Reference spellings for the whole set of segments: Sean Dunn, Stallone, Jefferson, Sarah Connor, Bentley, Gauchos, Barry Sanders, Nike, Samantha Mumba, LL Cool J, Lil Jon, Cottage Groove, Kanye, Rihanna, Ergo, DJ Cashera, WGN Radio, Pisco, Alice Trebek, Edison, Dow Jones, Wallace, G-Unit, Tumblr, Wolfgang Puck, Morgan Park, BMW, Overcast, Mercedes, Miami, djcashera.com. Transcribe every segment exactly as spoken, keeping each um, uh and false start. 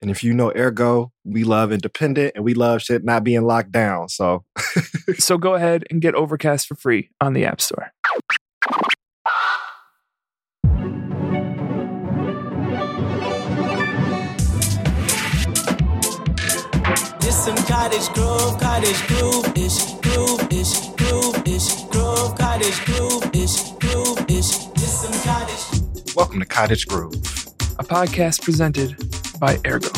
And if you know Ergo, we love independent and we love shit not being locked down. So so go ahead and get Overcast for free on the App Store. It's some Cottage Groove, Cottage Groove, ish, groove, ish, groove, ish, groove, Cottage Groove, ish, groove, ish. It's some Cottage. Welcome to Cottage Groove, a podcast presented by Ergo.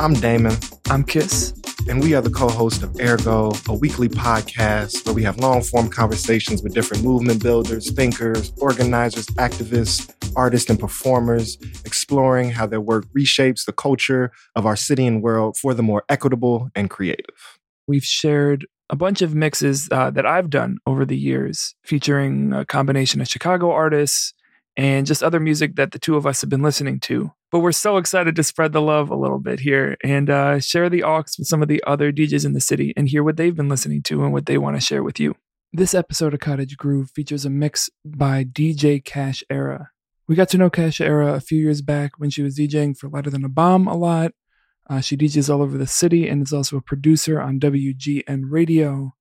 I'm Damon. I'm Kiss. And we are the co-hosts of Ergo, a weekly podcast where we have long-form conversations with different movement builders, thinkers, organizers, activists, artists, and performers, exploring how their work reshapes the culture of our city and world for the more equitable and creative. We've shared a bunch of mixes uh, that I've done over the years, featuring a combination of Chicago artists and just other music that the two of us have been listening to. But we're so excited to spread the love a little bit here and uh, share the aux with some of the other D Js in the city and hear what they've been listening to and what they want to share with you. This episode of Cottage Groove features a mix by D J Cashera. We got to know Cashera a few years back when she was DJing for Lighter Than a Bomb a lot. Uh, she D Js all over the city and is also a producer on W G N Radio.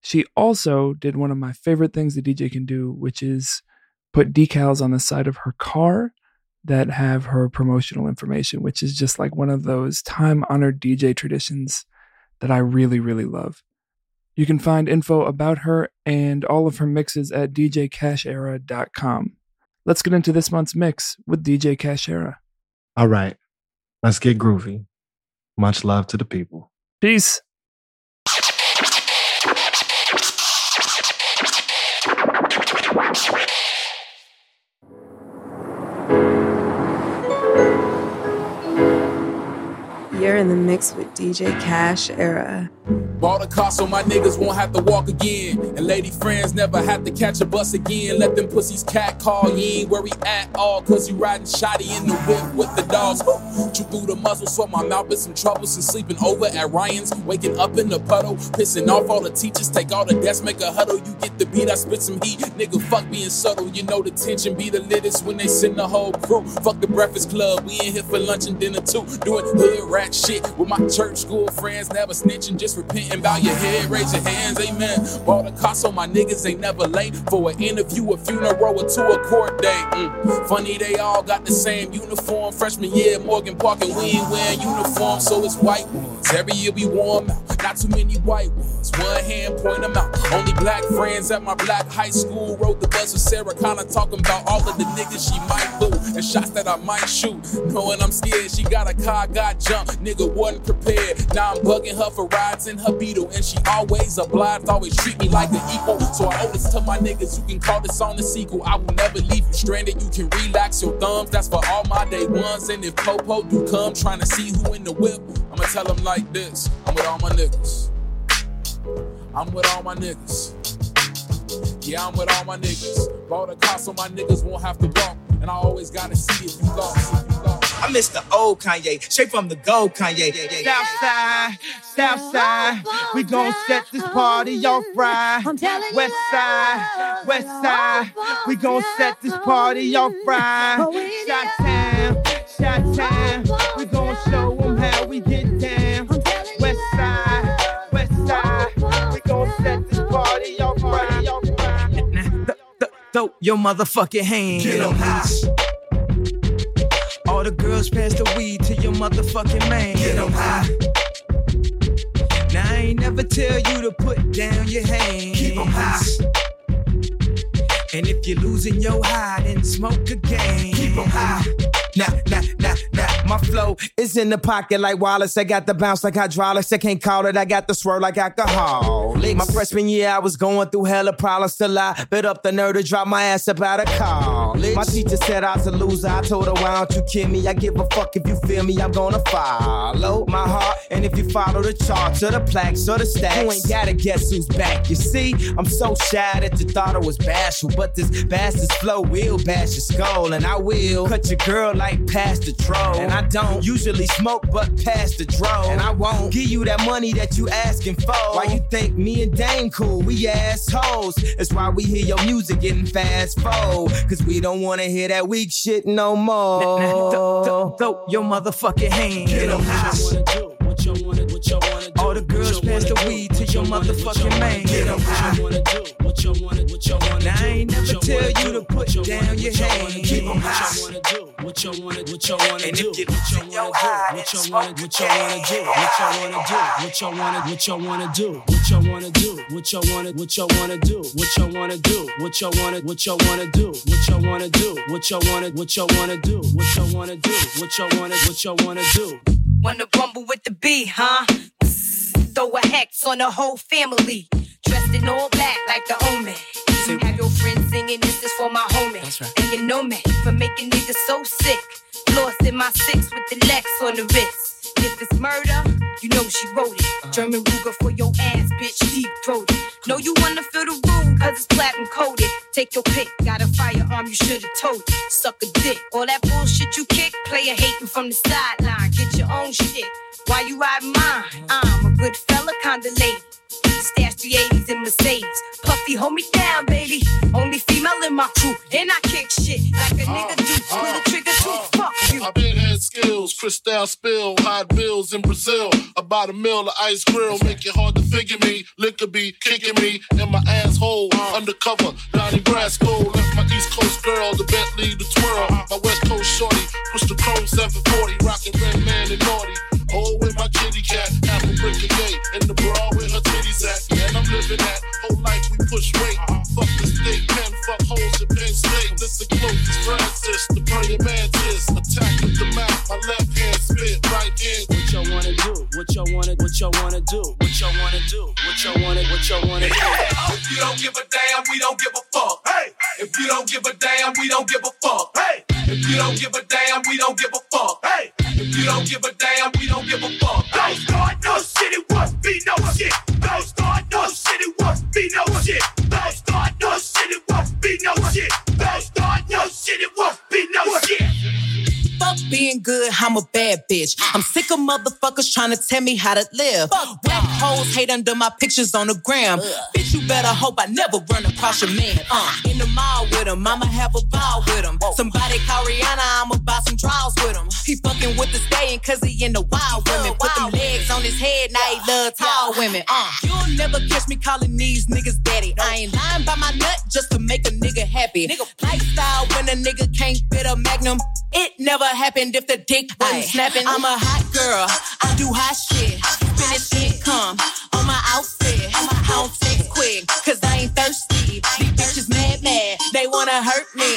She also did one of my favorite things a D J can do, which is put decals on the side of her car that have her promotional information, which is just like one of those time-honored D J traditions that I really, really love. You can find info about her and all of her mixes at d j cashera dot com. Let's get into this month's mix with D J Cashera. All right, let's get groovy. Much love to the people. Peace. You're in the mix with D J Cashera. Bought a car so my niggas won't have to walk again. And lady friends never have to catch a bus again. Let them pussies cat call, you ain't worry at all. Cause you riding shoddy in the whip with the dogs. Chew through the muzzle, so my mouth is in trouble. Since sleeping over at Ryan's, waking up in the puddle. Pissing off all the teachers, take all the desks, make a huddle. You get the beat, I spit some heat. Nigga, fuck being subtle. You know the tension be the littest when they send the whole crew. Fuck the breakfast club, we in here for lunch and dinner too. Doing hood rat shit with my church school friends, never snitching, just repenting. Bow your head, raise your hands, amen. Bought a car so my niggas ain't never late for an interview, a funeral, or to a court date. Mm. Funny, they all got the same uniform. Freshman year, Morgan Park, and we ain't wearing uniform, so it's white ones. Every year we warm out, not too many white ones. One hand, point them out. Only black friends at my black high school. Rode the bus with Sarah Connor, talking about all of the niggas she might do and shots that I might shoot. Knowing I'm scared, she got a car, got jumped. Nigga wasn't prepared. Now I'm bugging her for rides in her Beetle. And she always obliged, always treat me like an equal. So I owe this to my niggas. You can call this on the sequel. I will never leave you stranded. You can relax your thumbs. That's for all my day ones. And if Popo do come trying to see who in the whip, I'ma tell them like this. I'm with all my niggas. I'm with all my niggas. Yeah, I'm with all my niggas. Bought a car so my niggas won't have to walk. And I always gotta see if you lost. I miss the old Kanye, straight from the gold Kanye. Southside, Southside, we gon' set this party off right. Westside, Westside, we gon' set this party off right. Shot-town, Shot-town, we gon' show them how we get down. Westside, Westside, we gon' set this party off right. Throw your motherfucking hands. Get them high. All the girls pass the weed to your motherfucking man. Get them high. Now I ain't never tell you to put down your hands. Keep them high. And if you're losing your high, then smoke again. Keep them high. Nah, nah, nah, nah. My flow is in the pocket like Wallace. I got the bounce like hydraulics. I can't call it. I got the swirl like alcohol. My freshman year, I was going through hella problems till I bit up the nerve to drop my ass up out of college. My teacher said I was a loser. I told her, why don't you kid me? I give a fuck if you feel me. I'm gonna follow my heart. And if you follow the charts or the plaques or the stacks, you ain't gotta guess who's back. You see, I'm so shy that you thought I was bashful. But this bastard's flow will bash your skull. And I will cut your girl like past the troll. And I don't usually smoke but past the drove. And I won't give you that money that you asking for. Why you think me and Dame cool? We assholes. That's why we hear your music getting fast forward. Cause we don't wanna hear that weak shit no more. Nah, nah, th- th- throw your motherfucking hand. Get them high. What you wanna do? What you wanna do? All the girls pass the weed to your motherfucking man. Get them high. What you wanna do? What you wanna do? Now I ain't never tell you to put down your hand. Keep them high. What you wanna, what you wanna and do? What you wanna do? What you wanna, what you wanna do? What you wanna do? What you wanna, what you wanna do? What you wanna do? What you wanna, what you wanna do? What you wanna do? What you wanna, what you wanna do? What you wanna do? What you wanna, what you wanna do? What you wanna do? What you wanna, what you wanna do? Wanna rumble with the B, huh? Throw a hex on the whole family, dressed in all black like the Omen. Have your friends singing, this is for my homie. That's right. And you know me for making niggas so sick. Lost in my six with the Lex on the wrist. If it's murder, you know she wrote it. Uh-huh. German Ruger for your ass, bitch, deep throated. Know you wanna feel the room, cause it's platinum coated. Take your pick, got a firearm, you should've told it. Suck a dick, all that bullshit you kick. Player hating from the sideline, get your own shit. Why you riding mine? I'm a good fella, kinda lady. Stash the eighties in Mercedes. Puffy, hold me down, baby. Only female in my crew. And I kick shit like a uh, nigga do. Uh, With a trigger too, uh, fuck you. I been had skills. Cristal spill. Hot bills in Brazil. About a meal of ice grill. Make it hard to figure me. Liquor be kicking me in my asshole. Uh, Undercover. Donnie Brasco. Left my East Coast girl. The Bentley, the twirl. My West Coast shorty. Push the chrome seven forty. Rockin' Red Man and Naughty. Oh, with my kitty cat. Apple brick a day. In the bra with her titties at. And I'm living that whole life we push weight. Uh-huh. Fuck the state, pen, fuck holes in Penn State. Listen close, it's Francis, the praying mantis. Attack with the mouth, my left hand spit right in. What y'all wanna do? What y'all wanna, what y'all wanna do? What y'all wanna do? What y'all wanna, what y'all wanna do? If you don't give a damn, we don't give a fuck. Hey! If you don't give a damn, we don't give a fuck. Hey! If you don't give a damn, we don't give a fuck. Hey! If you don't give a damn, we don't give a fuck. Don't start no shit, it must be no shit. Don't start no shit, it must be no shit. Don't start no shit, it must be no shit. Don't start no shit, it must be no shit. Fuck being good, I'm a bad bitch. I'm sick of motherfuckers trying to tell me how to live. Fuck rap hoes hate under my pictures on the gram. Ugh. Bitch, you better hope I never run across your man. Uh, in the mall with him, I'ma have a ball with him. Whoa. Somebody call Rihanna, I'ma buy some draws with him. He fucking with the staying cause he in the wild women. Put them legs on his head, now he love tall women. Uh, you'll never catch me calling these niggas daddy. I ain't lying by my nut just to make a nigga happy. Nigga lifestyle when a nigga can't fit a magnum. It never happened if the dick wasn't snapping. I'm a hot girl, I do hot shit. Spinach income on my outfit. I don't take quick, cause I ain't thirsty. These bitches mad, mad, they wanna hurt me.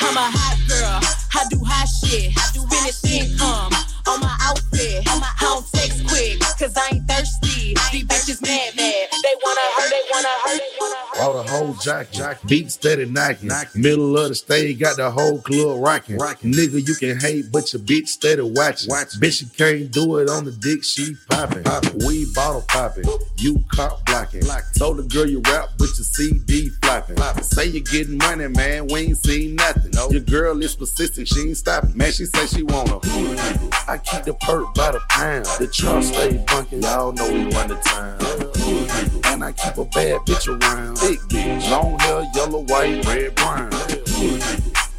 I'm a hot girl, I do hot shit. Spinach income on my outfit. I don't take quick, cause I ain't thirsty. These bitches mad, mad, they wanna hurt, they wanna hurt, they wanna hurt. All the whole jack, jack, beat steady knocking. knocking. Middle of the stage, got the whole club rocking. Rockin'. Nigga, you can hate, but your bitch steady watching. Watchin'. Bitch, you can't do it on the dick, she popping. Poppin'. We bottle popping, you cop blocking. Blockin'. Told the girl you rap, but your C D flopping. Floppin'. Say you getting money, man, we ain't seen nothing. No. Your girl is persistent, she ain't stopping. Man, she say she wanna. I keep the perk by the pound. The trunk stay funky, y'all know we run the time. And I keep a bad bitch around. Thick bitch, long hair, yellow, white, red, brown.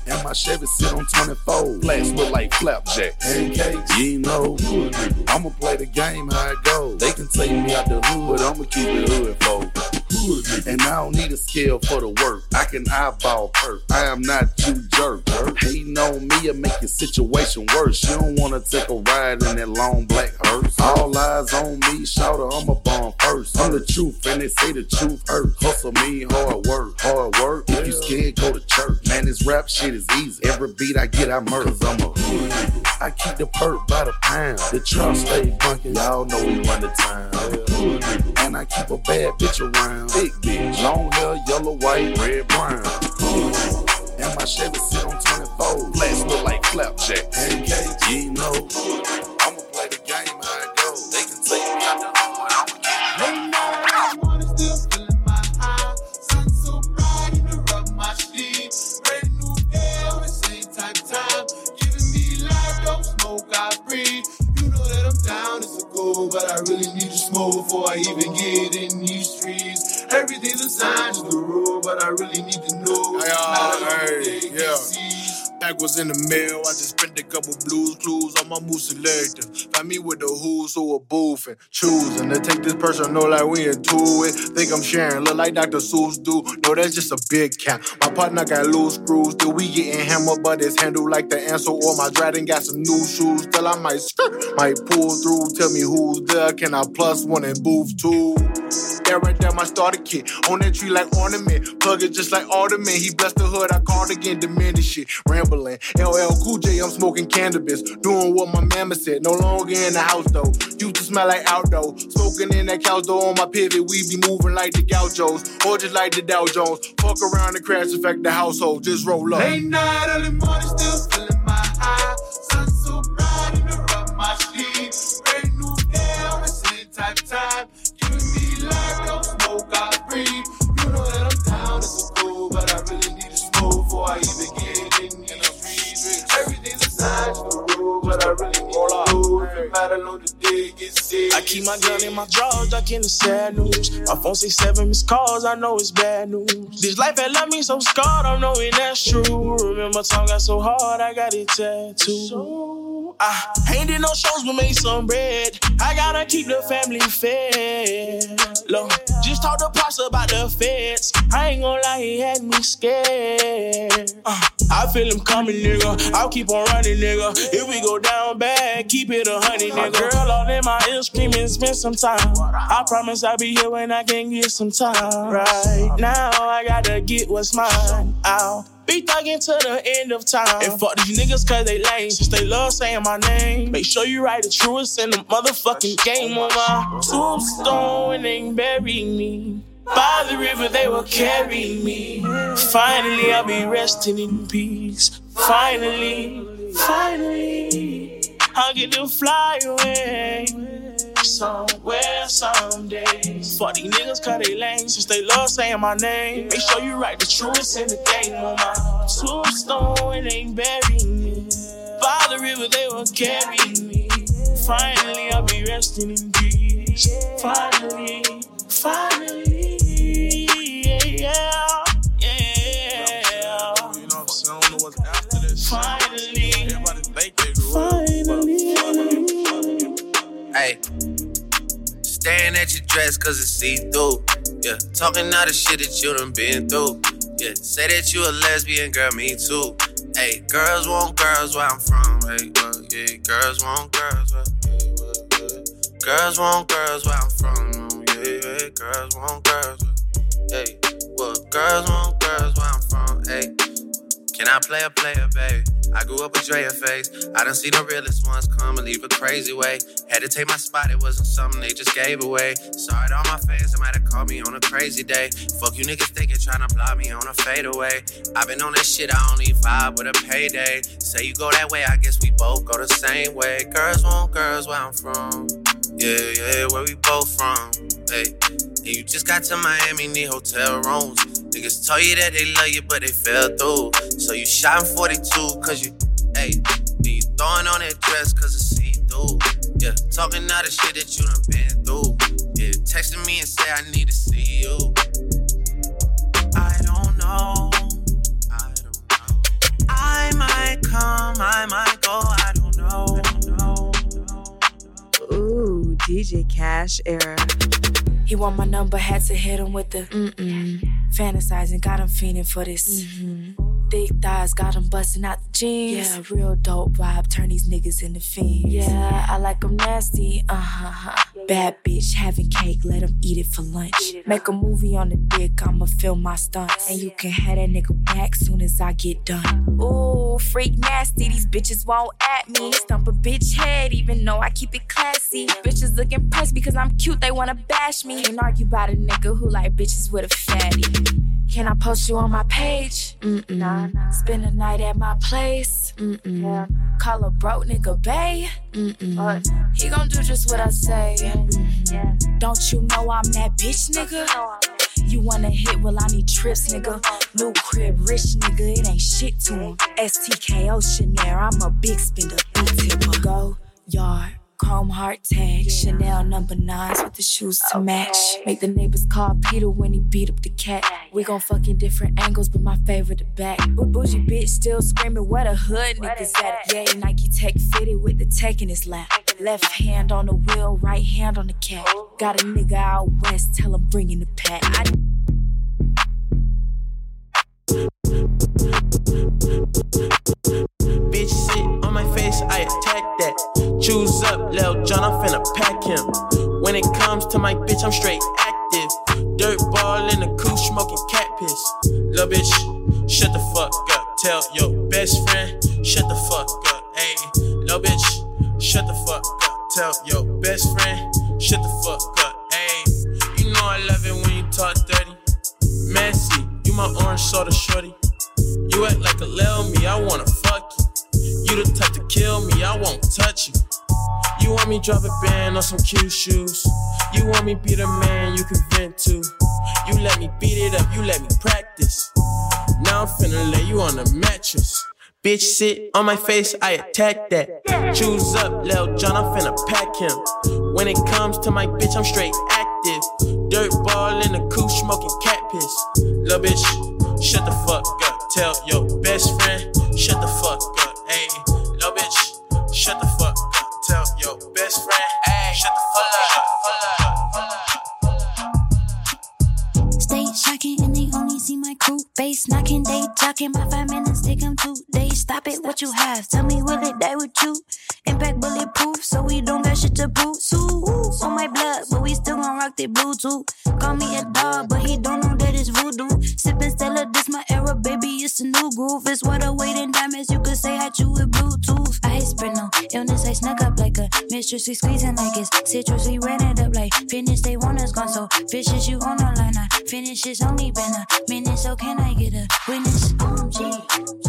And my Chevy sit on twenty-four. Flats look like flapjacks. Pancakes, you know. I'ma play the game how it goes. They can take me out the hood, I'ma keep it hood, folks. hood, and I don't need a scale for the work. I can eyeball perk. I am not you jerk. Hating on me will make your situation worse. You don't wanna take a ride in that long black hearse. All eyes on me, shouter, I'm a bomb first. I'm the truth, and they say the truth hurt. Hustle mean hard work, hard work. If you scared, go to church. Man, this rap shit is easy. Every beat I get, I murder. 'Cause I'm a hood. I keep the perk by the pound. The trunk stay bunkin', y'all know we run the town. And I keep a bad bitch around. Big bitch, long hair, yellow, white, red, brown. And my Chevy sit on twenty-four. Flats look like flapjacks. Pancakes, you know. I'ma play the game how it goes. They can take me out the hood, I'ma get it. They know I wanna still feel in my eye. Sun so bright, you can rub my sleeve. Brand new day, the same type time. Giving me life, don't smoke, I breathe. You know that I'm down as a goal, but I really need to smoke before I even get in these streets. Everything's a sign to the road, but I really need to know. Hey, uh, hey, yeah. Bag was in the mail, I just spent a couple blues clues on my mood selector. Find me with the who's who a booth and choosing to take this personal like we into it. Think I'm sharing, look like Doctor Seuss do. No, that's just a big cap. My partner got loose screws, do we getting hammered, but it's handled like the answer. Or my dragon got some new shoes, till I might skirt, might pull through. Tell me who's there, can I plus one and booth two? That right there, my starter kit. On that tree like ornament, plug it just like Alderman. He blessed the hood, I called again, diminish it. Rambling, L L Cool J, I'm smoking cannabis. Doing what my mama said, no longer in the house though. Used to smell like outdoor. Smoking in that couch though, on my pivot, we be moving like the Gauchos. Or just like the Dow Jones. Fuck around and crash, affect the household, just roll up. Late night, early morning, still feeling my eye. Sun so bright, in the rub my sleeve. Brand new day, on the same type time. Giving me life, don't smoke, I breathe. You know that I'm down as a fool, but I really need to smoke before I even get in these streets. Everything's a sign to the road, but I really need to know. If it matter, know the day gets sick. I keep my gun in my drawers, I can't sad news. My phone say seven missed calls, I know it's bad news. This life had left me so scarred, I'm knowing that's true. Remember, time got so hard, I got it tattooed. I ain't did no shows, but made some bread. I gotta keep the family fed. Look, just talk to Pops about the feds. I ain't gonna lie, he had me scared. Uh, I feel him coming, nigga. I'll keep on running, nigga. If we go down bad, keep it a hundred, nigga. Girl all in my ear screaming, spend some time. I promise I'll be here when I can get some time. Right now, I gotta get what's mine. Ow. Be thuggin' to the end of time. And fuck these niggas cause they lame. Since they love saying my name. Make sure you write the truest in the motherfucking game. On my tombstone and they bury me. By the river they will carry me. Finally I'll be resting in peace. Finally, finally I'll get to fly away. Somewhere, someday. Fuck these niggas cause they lame. Since they love saying my name. Make sure you write the truest in the game. On my tombstone and they bury me. By the river they will carry me. Finally I'll be resting in peace. Finally, finally. Yeah, yeah. You know what I'm saying? I don't know what's after this. Finally. Everybody think they grew up. Hey, staring at your dress cause it's see-through. Yeah, talking all the shit that you done been through. Yeah, say that you a lesbian, girl, me too. Hey, girls want girls where I'm from. Hey, well, yeah, girls want girls where, yeah, well, yeah. Girls want girls where I'm from. Yeah, yeah, girls want girls where, hey, well, girls want girls where I'm from. Hey, can I play a player, baby? I grew up with Dre face. I done seen the realest ones come and leave a crazy way. Had to take my spot, it wasn't something they just gave away. Sorry to all my fans, they might have called me on a crazy day. Fuck you niggas thinking, trying to block me on a fadeaway. I been on that shit, I only vibe with a payday. Say you go that way, I guess we both go the same way. Girls want girls where I'm from. Yeah, yeah, where we both from. Hey, and you just got to Miami, need hotel rooms. Niggas told you that they love you, but they fell through. So you shot in forty-two, cause you, hey, then you throwing on that dress, cause it's see-through. Yeah, talking all the shit that you done been through. Yeah, texting me and say I need to see you. I don't know. I don't know. I might come, I might go, I don't know. I don't know. Ooh, D J Cashera. He want my number, had to hit him with the mm-mm. Fantasizing, got him fiending for this. Mm-hmm. Thick thighs, got him busting out the jeans. Yeah, real dope vibe, turn these niggas into fiends. Yeah, I like them nasty, uh-huh. Bad bitch, having cake, let him eat it for lunch. It Make a movie on the dick, I'ma film my stunts. And you can have that nigga back soon as I get done. Ooh, freak nasty, these bitches won't at me. Stump a bitch head, even though I keep it classy. Bitches look impressed because I'm cute, they wanna bash me. Can't argue about a nigga who like bitches with a fatty. Can I post you on my page? Mm-mm. Nah, nah. Spend a night at my place? Mm-mm. Yeah. Call a broke nigga bae? Mm-mm. But he gon' do just what I say. Mm-mm. Yeah. Don't you know I'm that bitch, nigga? You wanna hit? Well, I need trips, nigga. New crib, rich nigga, it ain't shit to him. S T K Oceanair, I'm a big spender. Big tipper. Go yard. Chrome heart tag, yeah. Chanel number nines with the shoes to okay. match. Make the neighbors call Peter when he beat up the cat. Yeah, yeah. We gon' fuck in different angles, but my favorite the back. Boo bougie bitch still screaming, where the hood what niggas at? Yeah, Nike Tech fitted with the tech in his lap. Left hand on the wheel, right hand on the cat. Ooh. Got a nigga out west, tell him bring in the pack. I- Bitch sit on my face, I attack that. Choose up, Lil Jon, I'm finna pack him. When it comes to my bitch, I'm straight active. Dirt ball in the coupe, smoking cat piss. Lil bitch, shut the fuck up. Tell your best friend, shut the fuck up. Hey, lil bitch, shut the fuck up. Tell your best friend, shut the fuck up. Hey, you know I love it when you talk dirty. Messy, you my orange soda shorty. You act like a lil me, I wanna fuck you. You the type to kill me, I won't touch you. You want me drop a band on some cute shoes. You want me be the man you can vent to. You let me beat it up, you let me practice. Now I'm finna lay you on the mattress. Bitch sit on my face, I attack that. Choose up, Lil Jon, I'm finna pack him. When it comes to my bitch, I'm straight active. Dirt ball in the coupe, smoking cat piss. Lil bitch, shut the fuck up. Tell your best friend, shut the fuck up, ayy. Lil bitch, shut the fuck up. Tell your best friend, ayy, shut the fuck up. Stay shocking and they only see my crew. Bass knocking, they talking. My five minutes take them two days. Stop it, what you have? Tell me, will it die with you? Impact bulletproof, so we don't got shit to prove. Ooh, on my blood, but we still gon' rock that blue too. Call me a dog, but he don't know that it's voodoo. Sippin' Stella, this my era, baby, it's a new groove. It's water weight and diamonds, you could say I chew with Bluetooth. Ice Bruno, illness, I snuck up like a mistress, we squeezing like it's citrus, we ran it up like finish, they want us gone, so bitches, you on the line, I finish, it's only been a minute, so can I get a witness? O M G,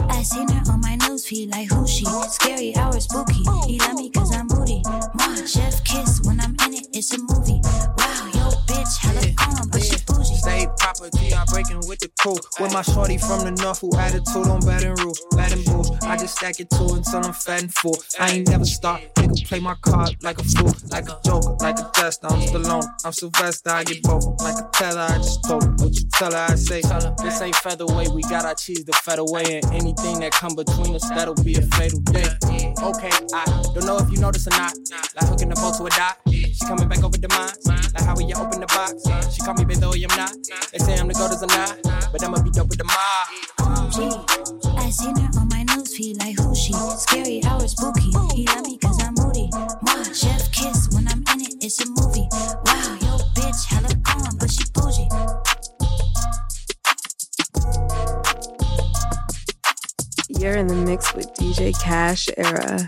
I seen her on my newsfeed, like who she? Scary hours, spooky, he love me cause I'm moody. My chef kiss, when I'm in it, it's a movie. Wow, yo, bitch, hella calm, but she bougie. Stay proper, G, I'm breaking with the crew. With my shorty from the north, who attitude on Baton Rouge. Latin booze, I just stack it to until I'm fat and full. I ain't never stop, nigga, play my card like a fool. Like a joker, like a jester, I'm Stallone. I'm Sylvester, I get both. Like a teller, I just told her. What you tell her, I say. This ain't featherweight, we got our cheese the featherweight. And anything that come between us, that'll be a fatal day. Okay, I don't know if you notice or not. Like hooking the boat to a dot. She coming back over the mines. Like how we open the box. She call me bitch, though I'm not. They say I'm the goat as a not, but I'ma be dope with the mob. O M G, I seen her on my newsfeed like who she? Scary hours, spooky. He love me cause I'm moody. My chef kiss, when I'm in it, it's a movie. Wow, yo bitch, hella calm, but she bougie. You're in the mix with D J Cashera.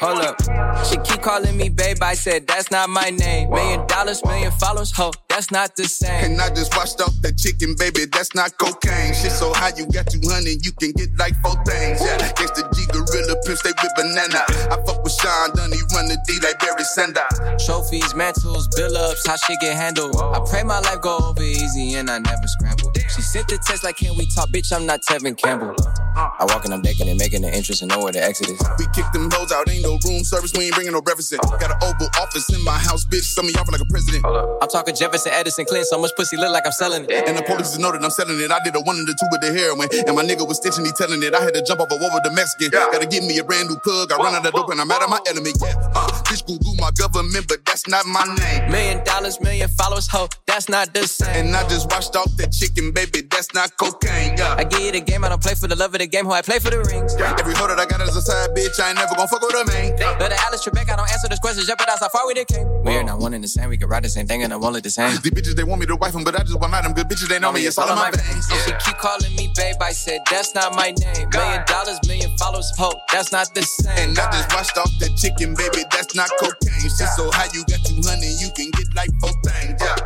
Hold up, she keep calling me babe, I said that's not my name. Wow. Million dollars, wow. Million followers, ho, that's not the same. And I just washed off that chicken, baby, that's not cocaine. Shit so high, you got two hundred, you can get like four things. Yeah, gangsta G, gorilla, pimps, they with banana. I fuck with Sean Dunn, he run the D like Barry Sanders. Trophies, mantles, bill-ups, how shit get handled. Whoa. I pray my life go over easy and I never scramble. She sent the text like, can we talk, bitch, I'm not Tevin Campbell. Uh, I walk and I'm decking and making an entrance and know where the exit is. We kick them hoes out, ain't no room service, we ain't bringing no breakfast in. Got an Oval Office in my house, bitch, some of y'all feel like a president. I'm talking Jefferson, Edison, Clint, so much pussy look like I'm selling it. Damn. And the police know that I'm selling it. I did a one and the two with the heroin, and my nigga was stitching, he telling it. I had to jump off a wall with the Mexican. Yeah. Gotta give me a brand new plug, I whoa, run out of dope and I'm out of my element. Yeah, uh, bitch, goo goo my government, but that's not my name. Million dollars, million followers, ho, that's not the same. And I just washed off that chicken, baby, that's not cocaine. Yeah. I give you the game, I don't play for the love of the game, ho, I play for the rings. Yeah. Every hoe that I got is a side bitch, I ain't never gonna fuck with a main. Yeah. But Alice Trebek, I don't answer this question, jeopardize how far we done came. We are not one in the same, we can ride the same thing and I won't look the same. These bitches, they want me to wife them, but I just want not them, good bitches, they know me, it's all in my veins. Yeah. She keep calling me babe, I said, that's not my name. Million dollars, million followers, ho, that's not the same. And I just washed off that chicken, baby, that's not cocaine. Shit, yeah. So how you got two hundred, you can get like four things, yeah.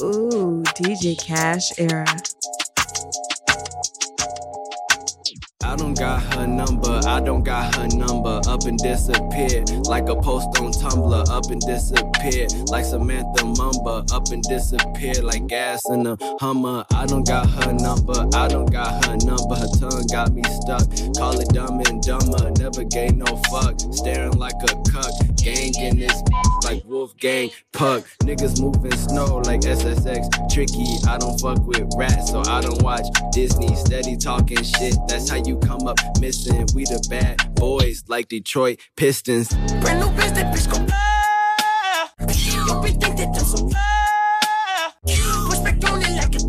Ooh, D J Cash era. I don't got her number, I don't got her number. Up and disappear, like a post on Tumblr. Up and disappear, like Samantha Mumba. Up and disappear, like gas in a Hummer. I don't got her number, I don't got her number. Her tongue got me stuck, call it dumb and dumber. Never gave no fuck, staring like a cuck. Gang in this like Wolfgang Puck. Niggas moving snow like S S X Tricky. I don't fuck with rats, so I don't watch Disney. Steady talking shit, that's how you come up missing. We the bad boys like Detroit Pistons. Brand new business, Pisco. You be think that I'm so fly. Push back on it like a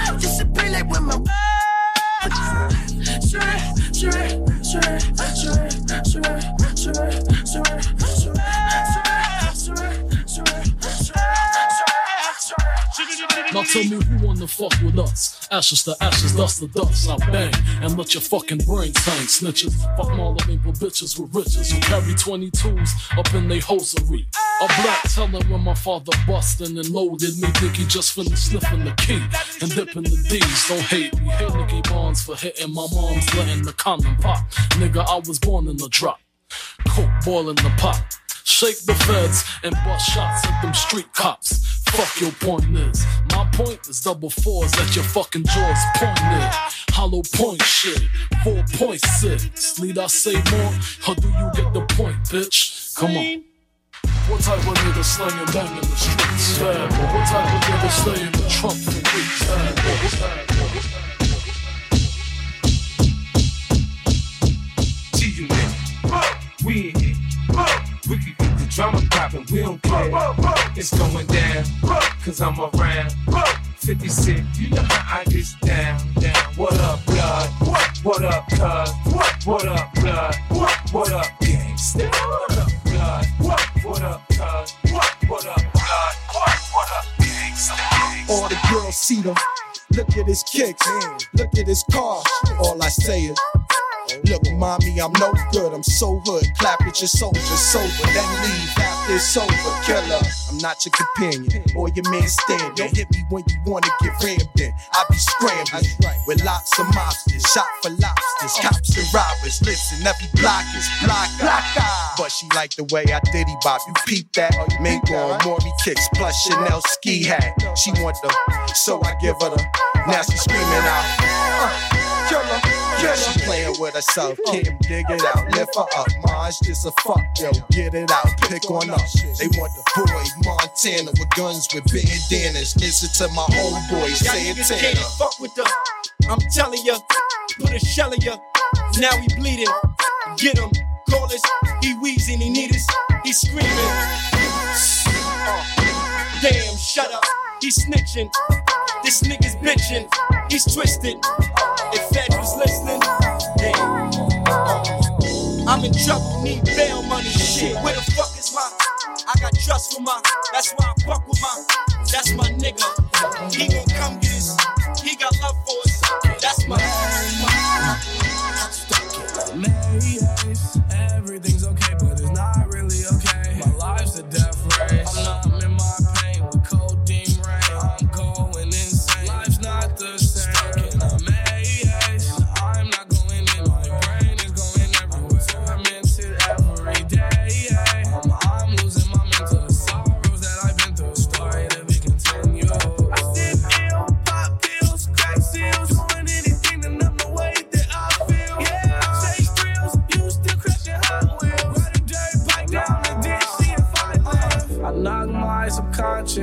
trap. Disappear like with my sure, sure, sure, sure, sure, sure, sure, sure, now tell me who wanna fuck with us. Ashes to ashes, dust to dust. I bang and let your fucking brains hang. Snitches, fuck all of them, but bitches with riches who carry twenty-twos up in they hosiery. A black teller when my father bustin' and loaded me, think he just finished sniffing the key and dipping the D's. Don't hate me, hate Nicky Bonds for hitting my mom's, letting the condom pop. Nigga, I was born in the drop, coke boiling the pot. Shake the feds and bust shots at them street cops. Fuck your point is, my point is double fours that your fucking jaws pointed. Hollow point shit, four point six. Need I say more, or do you get the point, bitch? Come on. What type of nigga slang and bang in the streets? Bad boy. What type of nigga stay in the trunk for weeks? Bad boy. Bad boy. G-Unit, we in here. We can get the drama poppin', we don't care. It's going down, cause I'm around. fifty-six, you know how I get down, down. What up, blood? What up, cuz? What up, blood? What up, gangsta? What up, blood? What up, cuz? What up, blood? What up, gangsta? All the girls see them. Look at his kicks, look at his car. All I say is, look, mommy, I'm no good, I'm so hood. Clap at your soldier, sober, then leave after it's over. Killer, I'm not your companion or your man stand. Don't hit me when you wanna get rammed in. I be scrambling with lots of mobsters, shot for lobsters, cops and robbers. Listen, every block is block, block. But she liked the way I did he bop. You peep that, mink on, Maury kicks, plus Chanel ski hat. She want the, so I give her the. Now she screaming out, uh, killer. Yeah, she playing with herself, can't dig it out. Lift her up, Maj, just a fuck, yo, get it out, pick on up. They want the boy Montana with guns with bandanas. Listen to my homeboy Santana. Can't fuck with the, I'm telling ya, put a shell in ya. Now he bleeding, get him, call us. He wheezing, he need us, he screaming. Uh, damn, shut up, he snitching. This nigga's bitching, he's twisted. If Fed was listening, hey, uh, I'm in trouble, need bail money, shit. Where the fuck is my? I got trust for my. That's why I fuck with my. That's my nigga. He gon' come get us. He got love for us. That's my. Mary Ace, everything's okay, but it's not really okay. My life's a death race. I'm not in my pain with cold deep rain. I'm going insane. Life's not the same.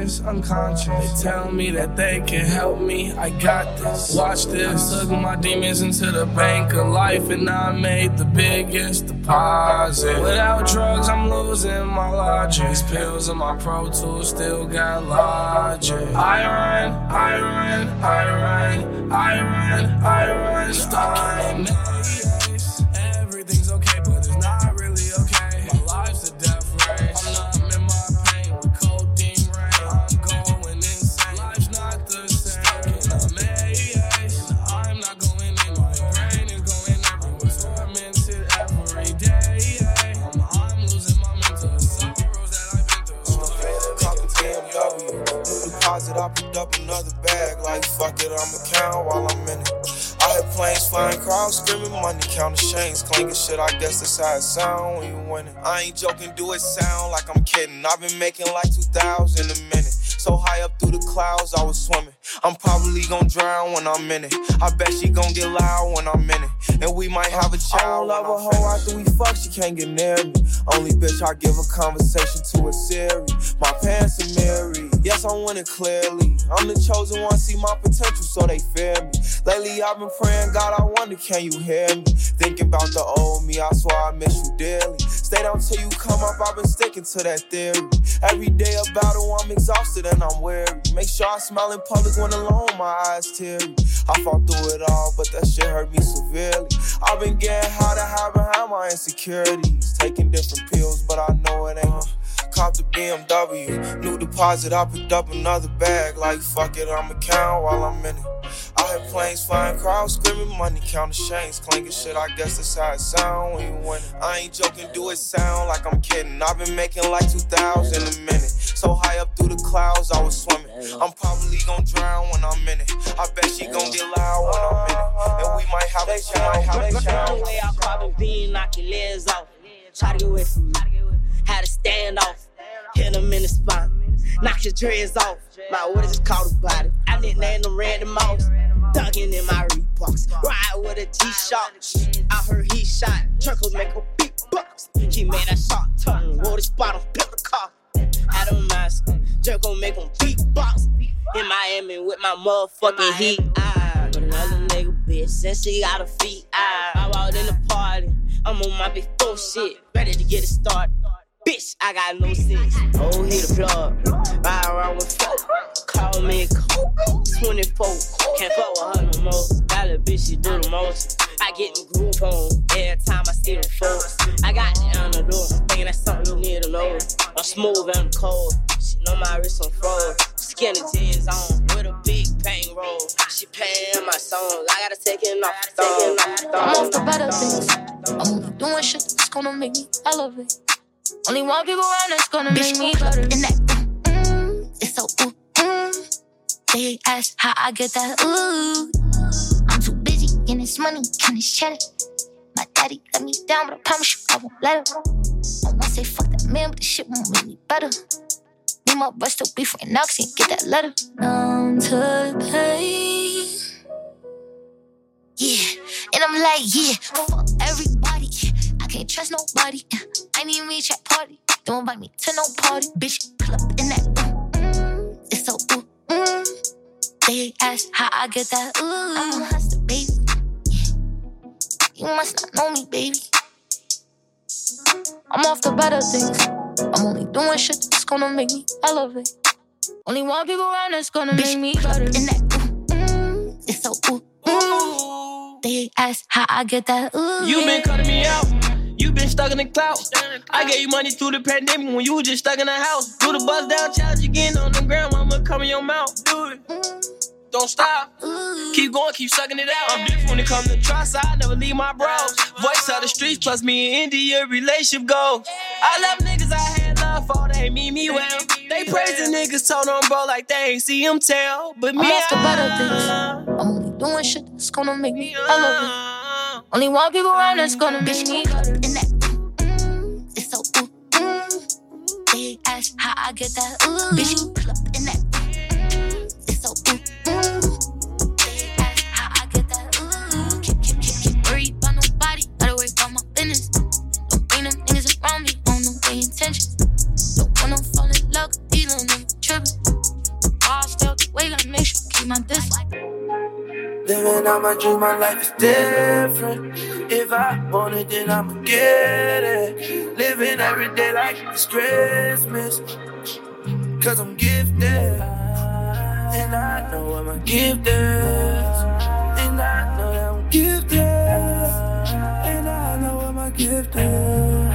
conscious, unconscious. They tell me that they can help me, I got this. Watch this, took my demons into the bank of life, and I made the biggest deposit. Without drugs, I'm losing my logic. These pills and my Pro Tools still got logic. I run, I run, I run, I run, I run. Stuck in everything's okay, but it's not really okay. My life's a death race. I'm numb in my pain with codeine rain. I'm going insane. Life's not the same. Stuck in a maze. I'm not going in. My brain is going everywhere. Tormented every day. I'm, I'm losing my mental sorrows that I've been through. I'm faded off the B M W. New deposit, I picked up another bag. Like fuck it, I'ma count while I'm in it. Planes flying, crowds screaming, money counting, chains clinking, shit. I guess that's how it sound when you winning. I ain't joking, do it sound like I'm kidding. I've been making like two thousand a minute. So high up through the clouds, I was swimming. I'm probably gon' drown when I'm in it. I bet she gon' get loud when I'm in it. And we might have a child. I don't love a hoe after we fuck, she can't get near me. Only bitch I give a conversation to a Siri. My pants are married, yes I'm winning clearly. I'm the chosen one, see my potential, so they fear me. Lately I've been praying, God I wonder, can you hear me? Thinking about the old me, I swear I miss you dearly. Stay down till you come up, I've been sticking to that theory. Every day a battle, I'm exhausted and I'm weary. Make sure I smile in public when alone, my eyes teary. I fought through it all, but that shit hurt me severely. I've been getting high to hide behind my insecurities. Taking different pills, but I know it ain't. Cop the B M W, new deposit, I picked up another bag. Like fuck it, I'ma count while I'm in it. I hear planes flying, crowds screaming, money counting, chains clinking, shit. I guess that's how it sound when you win it. I ain't joking, do it sound like I'm kidding. I've been making like two thousand a minute. So high up through the clouds, I was swimming. I'm probably gon' drown when I'm in it. I bet she gon' get loud when I'm in it. And we might have a child. Way I probably be knock your legs off. Try to get away from me. How to stand off, hit him in the spine, knock your dreads off. My what is it called about it? I nicknamed them random mouse. Dunking in my Reeboks, ride with a G-Shock. I heard he shot, truckles make a big bucks. He made that shot turn, roll the spot on pillar car. I don't mind school, jerk gon' make him beatbox. In Miami with my motherfucking heat. I got another nigga bitch, and she got her feet. I, I walked in the party, I'm on my big four shit, ready to get it started. Bitch, I got no sense. Oh, he the plug. Ride around with folk. Call me a coat. twenty-four. Can't fuck with her no more. Got a bitch, she do the most. I get in groove on every time I see them folks. I got the on the door. Thinking that's something you need to know. I'm smooth and I'm cold. She know my wrist on froze. Skinny jeans on with a big pain roll. She paying my song. I gotta take it off the thumb. I'm on the better things. I'm doing shit that's gonna make me elevate. Only one people around that's gonna bitch, make me better. In that, mm, mm, it's so ooh, mm. They ask how I get that ooh. I'm too busy getting this money, counting this cheddar. My daddy let me down, but I promise you I won't let her. I wanna say fuck that man, but this shit won't make me better. Need my bust to be for an oxy, get that letter. Down to the pain. Yeah, and I'm like, yeah, fuck everybody. I can't trust nobody. I need me a chat party. Don't invite me to no party. Bitch, pull up in that mm, mm, it's so ooh, mm. They ask how I get that ooh. I'm a hustler, baby. You must not know me, baby. I'm off the better things. I'm only doing shit that's gonna make me elevate. Only one people around that's gonna bitch, make me better. In that mm, mm, it's so ooh, mm. They ask how I get that ooh. You been cutting me out. You been stuck in the clout. I gave you money through the pandemic when you was just stuck in the house. Do the bust down challenge again on the ground. I'ma come in your mouth. Do it. Don't stop. Keep going, keep sucking it out. I'm different when it comes to try side. Never leave my bros. Voice out the streets, plus me and India, relationship goals. I love niggas I had love for. They mean me well. They praising niggas, told on bro like they ain't see him tell. But me, I'm off the better things. I'm only doing shit that's gonna make me elevate. Only one people around that's gonna bitch me up in that mm, mm, it's so ooh, mm. They ask how I get that ooh. Bitch, pull up in that mm, mm, it's so ooh, mm. They ask how I get that ooh. Can't, can't, can't worry about nobody, gotta worry about my business. Don't bring them niggas around me, on no way intentions. Don't wanna fall in love, these little niggas trippin'. my dream, my life is different. If I want it, then I'ma get it. Living every day like it's Christmas, cause I'm gifted. And I know what my gift is. And I know that I'm gifted. And I know what my gift is.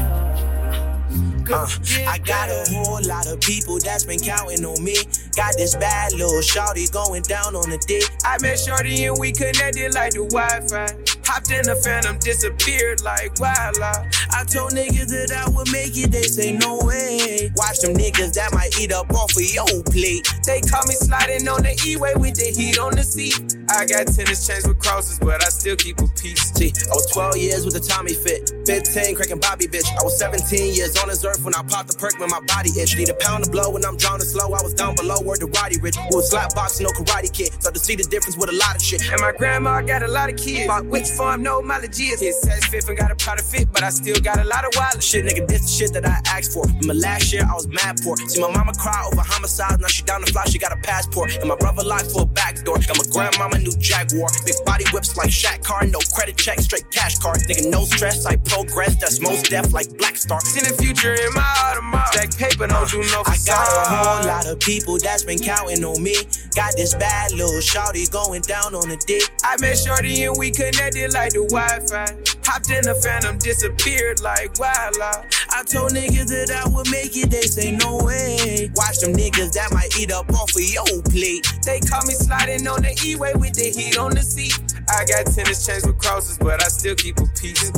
Uh, I got a whole lot of people that's been counting on me. Got this bad little shawty going down on the dick. I met shorty and we connected like the Wi-Fi. Hopped in the phantom, disappeared like wildlife. I told niggas that I would make it, they say no way. Watch them niggas that might eat up off of your plate. They caught me sliding on the E-way with the heat on the seat. I got tennis chains with crosses, but I still keep a piece. Gee, I was twelve years with a Tommy fit, fifteen cracking Bobby bitch. I was seventeen years on his earth when I popped the perk when my body itch. Need a pound of blow when I'm drowning slow. I was down below where the Roddy Rich. We was slap boxing, no karate kid. Start to see the difference with a lot of shit. And my grandma got a lot of kids. My witch farm, no mileage is. His says fifth and got a pot of fit, but I still got a lot of wild shit. Nigga, this the shit that I asked for. In my last year, I was mad poor. See my mama cry over homicides. Now she down the fly, she got a passport. And my brother locked for a back door. Got my grandmama new Jaguar. Big body whips like Shaq car. No credit check, straight cash card. Nigga, no stress, I progress. That's most deaf like Black Star. See the future in my automobile. Stack paper, don't do no facade. I got a whole lot of people that's been counting on me. Got this bad little shawty going down on the dick. I met shorty and we connected like the Wi-Fi. Hopped in the phantom, disappeared like wildlife. I told niggas that I would make it, they say no way. Watch them niggas that might eat up off of your plate. They caught me sliding on the E-way with the heat on the seat. I got tennis chains with crosses, but I still keep a piece.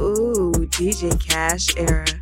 Ooh, D J Cashera.